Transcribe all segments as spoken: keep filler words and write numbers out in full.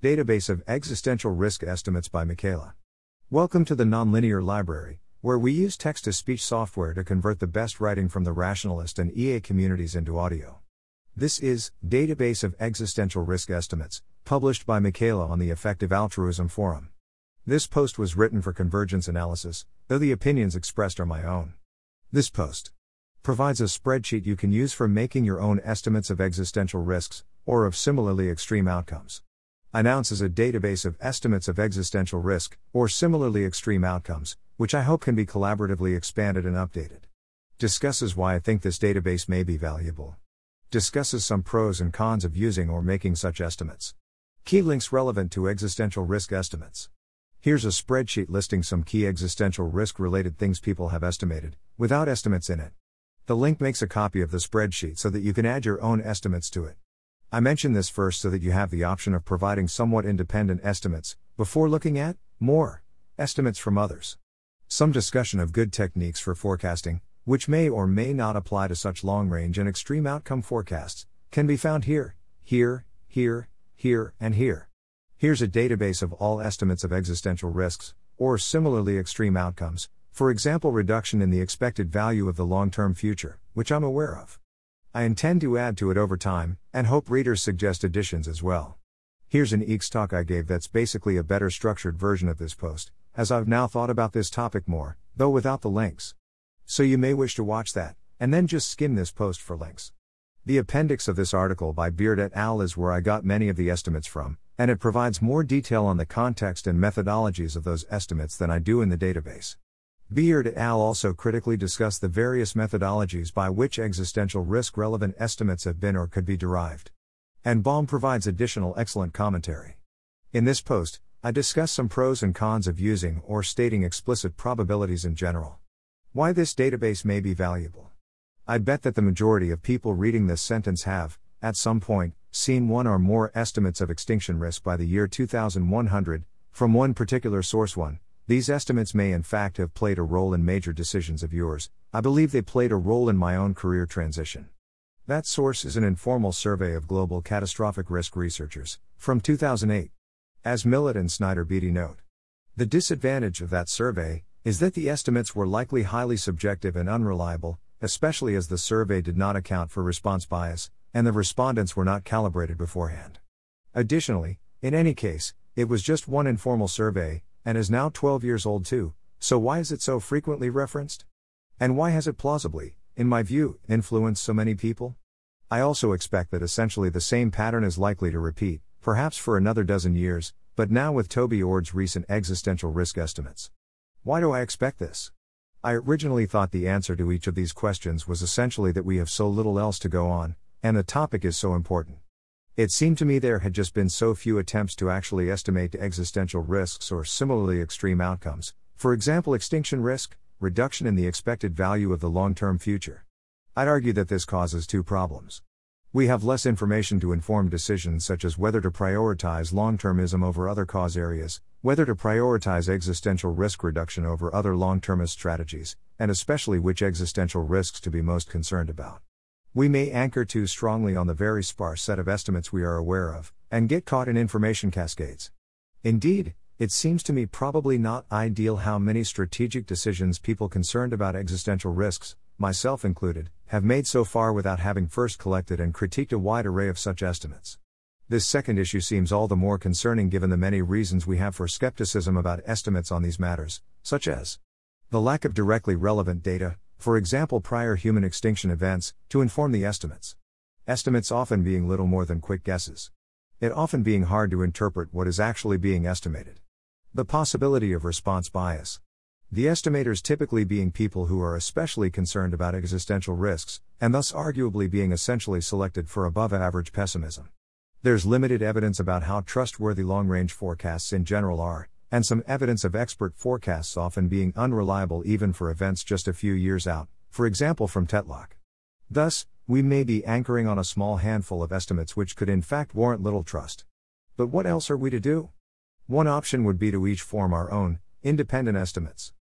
Database of Existential Risk Estimates by MichaelA. Welcome to the Nonlinear Library, where we use text-to-speech software to convert the best writing from the rationalist and E A communities into audio. This is Database of Existential Risk Estimates, published by MichaelA on the Effective Altruism Forum. This post was written for Convergence Analysis, though the opinions expressed are my own. This post provides a spreadsheet you can use for making your own estimates of existential risks, or of similarly extreme outcomes. Announces a database of estimates of existential risk, or similarly extreme outcomes, which I hope can be collaboratively expanded and updated. Discusses why I think this database may be valuable. Discusses some pros and cons of using or making such estimates. Key links relevant to existential risk estimates. Here's a spreadsheet listing some key existential risk-related things people have estimated, without estimates in it. The link makes a copy of the spreadsheet so that you can add your own estimates to it. I mention this first so that you have the option of providing somewhat independent estimates, before looking at, more, estimates from others. Some discussion of good techniques for forecasting, which may or may not apply to such long-range and extreme outcome forecasts, can be found here, here, here, here, and here. Here's a database of all estimates of existential risks, or similarly extreme outcomes, for example reduction in the expected value of the long-term future, which I'm aware of. I intend to add to it over time, and hope readers suggest additions as well. Here's an E A G x talk I gave that's basically a better structured version of this post, as I've now thought about this topic more, though without the links. So you may wish to watch that, and then just skim this post for links. The appendix of this article by Beard et al. Is where I got many of the estimates from, and it provides more detail on the context and methodologies of those estimates than I do in the database. Beard et al. Also critically discuss the various methodologies by which existential risk-relevant estimates have been or could be derived. And Baum provides additional excellent commentary. In this post, I discuss some pros and cons of using or stating explicit probabilities in general. Why this database may be valuable. I bet that the majority of people reading this sentence have, at some point, seen one or more estimates of extinction risk by the year two thousand one hundred, from one particular source one. These estimates may in fact have played a role in major decisions of yours. I believe they played a role in my own career transition. That source is an informal survey of global catastrophic risk researchers, from two thousand eight. As Millett and Snyder-Beattie note, the disadvantage of that survey is that the estimates were likely highly subjective and unreliable, especially as the survey did not account for response bias, and the respondents were not calibrated beforehand. Additionally, in any case, it was just one informal survey, and is now twelve years old too, so why is it so frequently referenced? And why has it plausibly, in my view, influenced so many people? I also expect that essentially the same pattern is likely to repeat, perhaps for another dozen years, but now with Toby Ord's recent existential risk estimates. Why do I expect this? I originally thought the answer to each of these questions was essentially that we have so little else to go on, and the topic is so important. It seemed to me there had just been so few attempts to actually estimate existential risks or similarly extreme outcomes, for example extinction risk, reduction in the expected value of the long-term future. I'd argue that this causes two problems. We have less information to inform decisions such as whether to prioritize long-termism over other cause areas, whether to prioritize existential risk reduction over other long-termist strategies, and especially which existential risks to be most concerned about. We may anchor too strongly on the very sparse set of estimates we are aware of, and get caught in information cascades. Indeed, it seems to me probably not ideal how many strategic decisions people concerned about existential risks, myself included, have made so far without having first collected and critiqued a wide array of such estimates. This second issue seems all the more concerning given the many reasons we have for skepticism about estimates on these matters, such as the lack of directly relevant data, for example prior human extinction events, to inform the estimates. Estimates often being little more than quick guesses. It often being hard to interpret what is actually being estimated. The possibility of response bias. The estimators typically being people who are especially concerned about existential risks, and thus arguably being essentially selected for above-average pessimism. There's limited evidence about how trustworthy long-range forecasts in general are, and some evidence of expert forecasts often being unreliable even for events just a few years out, for example from Tetlock. Thus, we may be anchoring on a small handful of estimates which could in fact warrant little trust. But what else are we to do? One option would be to each form our own, independent estimates.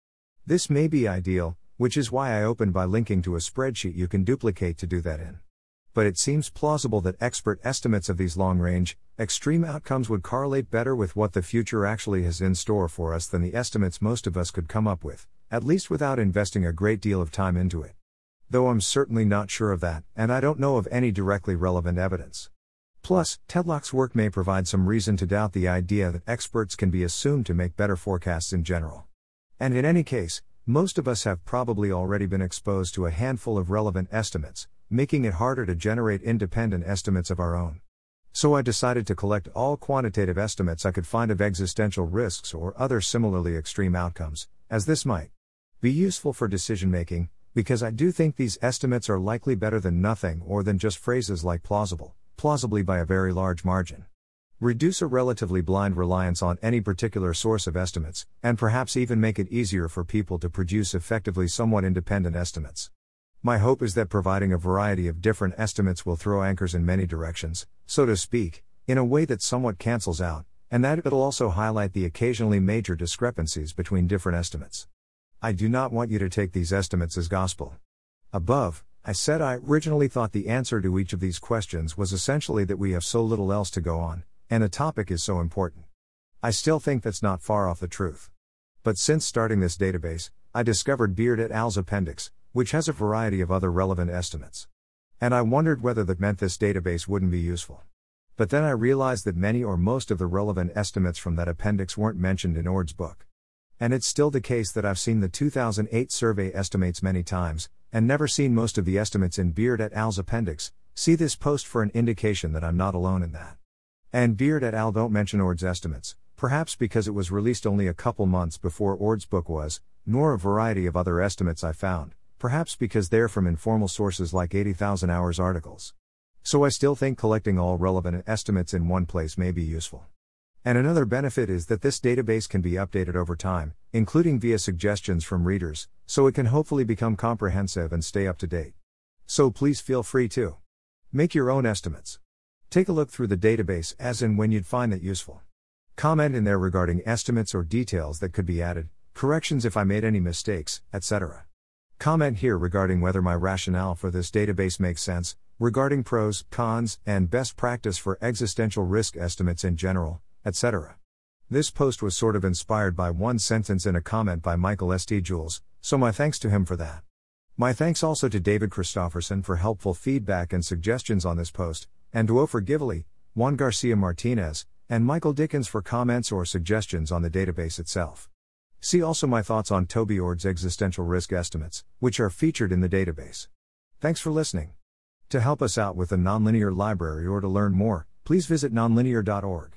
This may be ideal, which is why I opened by linking to a spreadsheet you can duplicate to do that in. But it seems plausible that expert estimates of these long-range, extreme outcomes would correlate better with what the future actually has in store for us than the estimates most of us could come up with, at least without investing a great deal of time into it. Though I'm certainly not sure of that, and I don't know of any directly relevant evidence. Plus, Tetlock's work may provide some reason to doubt the idea that experts can be assumed to make better forecasts in general. And in any case, most of us have probably already been exposed to a handful of relevant estimates, making it harder to generate independent estimates of our own. So I decided to collect all quantitative estimates I could find of existential risks or other similarly extreme outcomes, as this might be useful for decision-making, because I do think these estimates are likely better than nothing or than just phrases like plausible, plausibly by a very large margin. Reduce a relatively blind reliance on any particular source of estimates, and perhaps even make it easier for people to produce effectively somewhat independent estimates. My hope is that providing a variety of different estimates will throw anchors in many directions, so to speak, in a way that somewhat cancels out, and that it'll also highlight the occasionally major discrepancies between different estimates. I do not want you to take these estimates as gospel. Above, I said I originally thought the answer to each of these questions was essentially that we have so little else to go on, and the topic is so important. I still think that's not far off the truth. But since starting this database, I discovered Beard et al.'s appendix, which has a variety of other relevant estimates. And I wondered whether that meant this database wouldn't be useful. But then I realized that many or most of the relevant estimates from that appendix weren't mentioned in Ord's book. And it's still the case that I've seen the two thousand eight survey estimates many times, and never seen most of the estimates in Beard et al.'s appendix. See this post for an indication that I'm not alone in that. And Beard et al. Don't mention Ord's estimates, perhaps because it was released only a couple months before Ord's book was, nor a variety of other estimates I found, perhaps because they're from informal sources like eighty thousand Hours articles. So I still think collecting all relevant estimates in one place may be useful. And another benefit is that this database can be updated over time, including via suggestions from readers, so it can hopefully become comprehensive and stay up to date. So please feel free to make your own estimates. Take a look through the database as and when you'd find that useful. Comment in there regarding estimates or details that could be added, corrections if I made any mistakes, et cetera. Comment here regarding whether my rationale for this database makes sense, regarding pros, cons, and best practice for existential risk estimates in general, et cetera. This post was sort of inspired by one sentence in a comment by Michael S T Jules, so my thanks to him for that. My thanks also to David Christofferson for helpful feedback and suggestions on this post, and to Ofer Givoli, Juan Garcia Martinez, and Michael Dickens for comments or suggestions on the database itself. See also my thoughts on Toby Ord's existential risk estimates, which are featured in the database. Thanks for listening. To help us out with the Nonlinear Library or to learn more, please visit nonlinear dot org.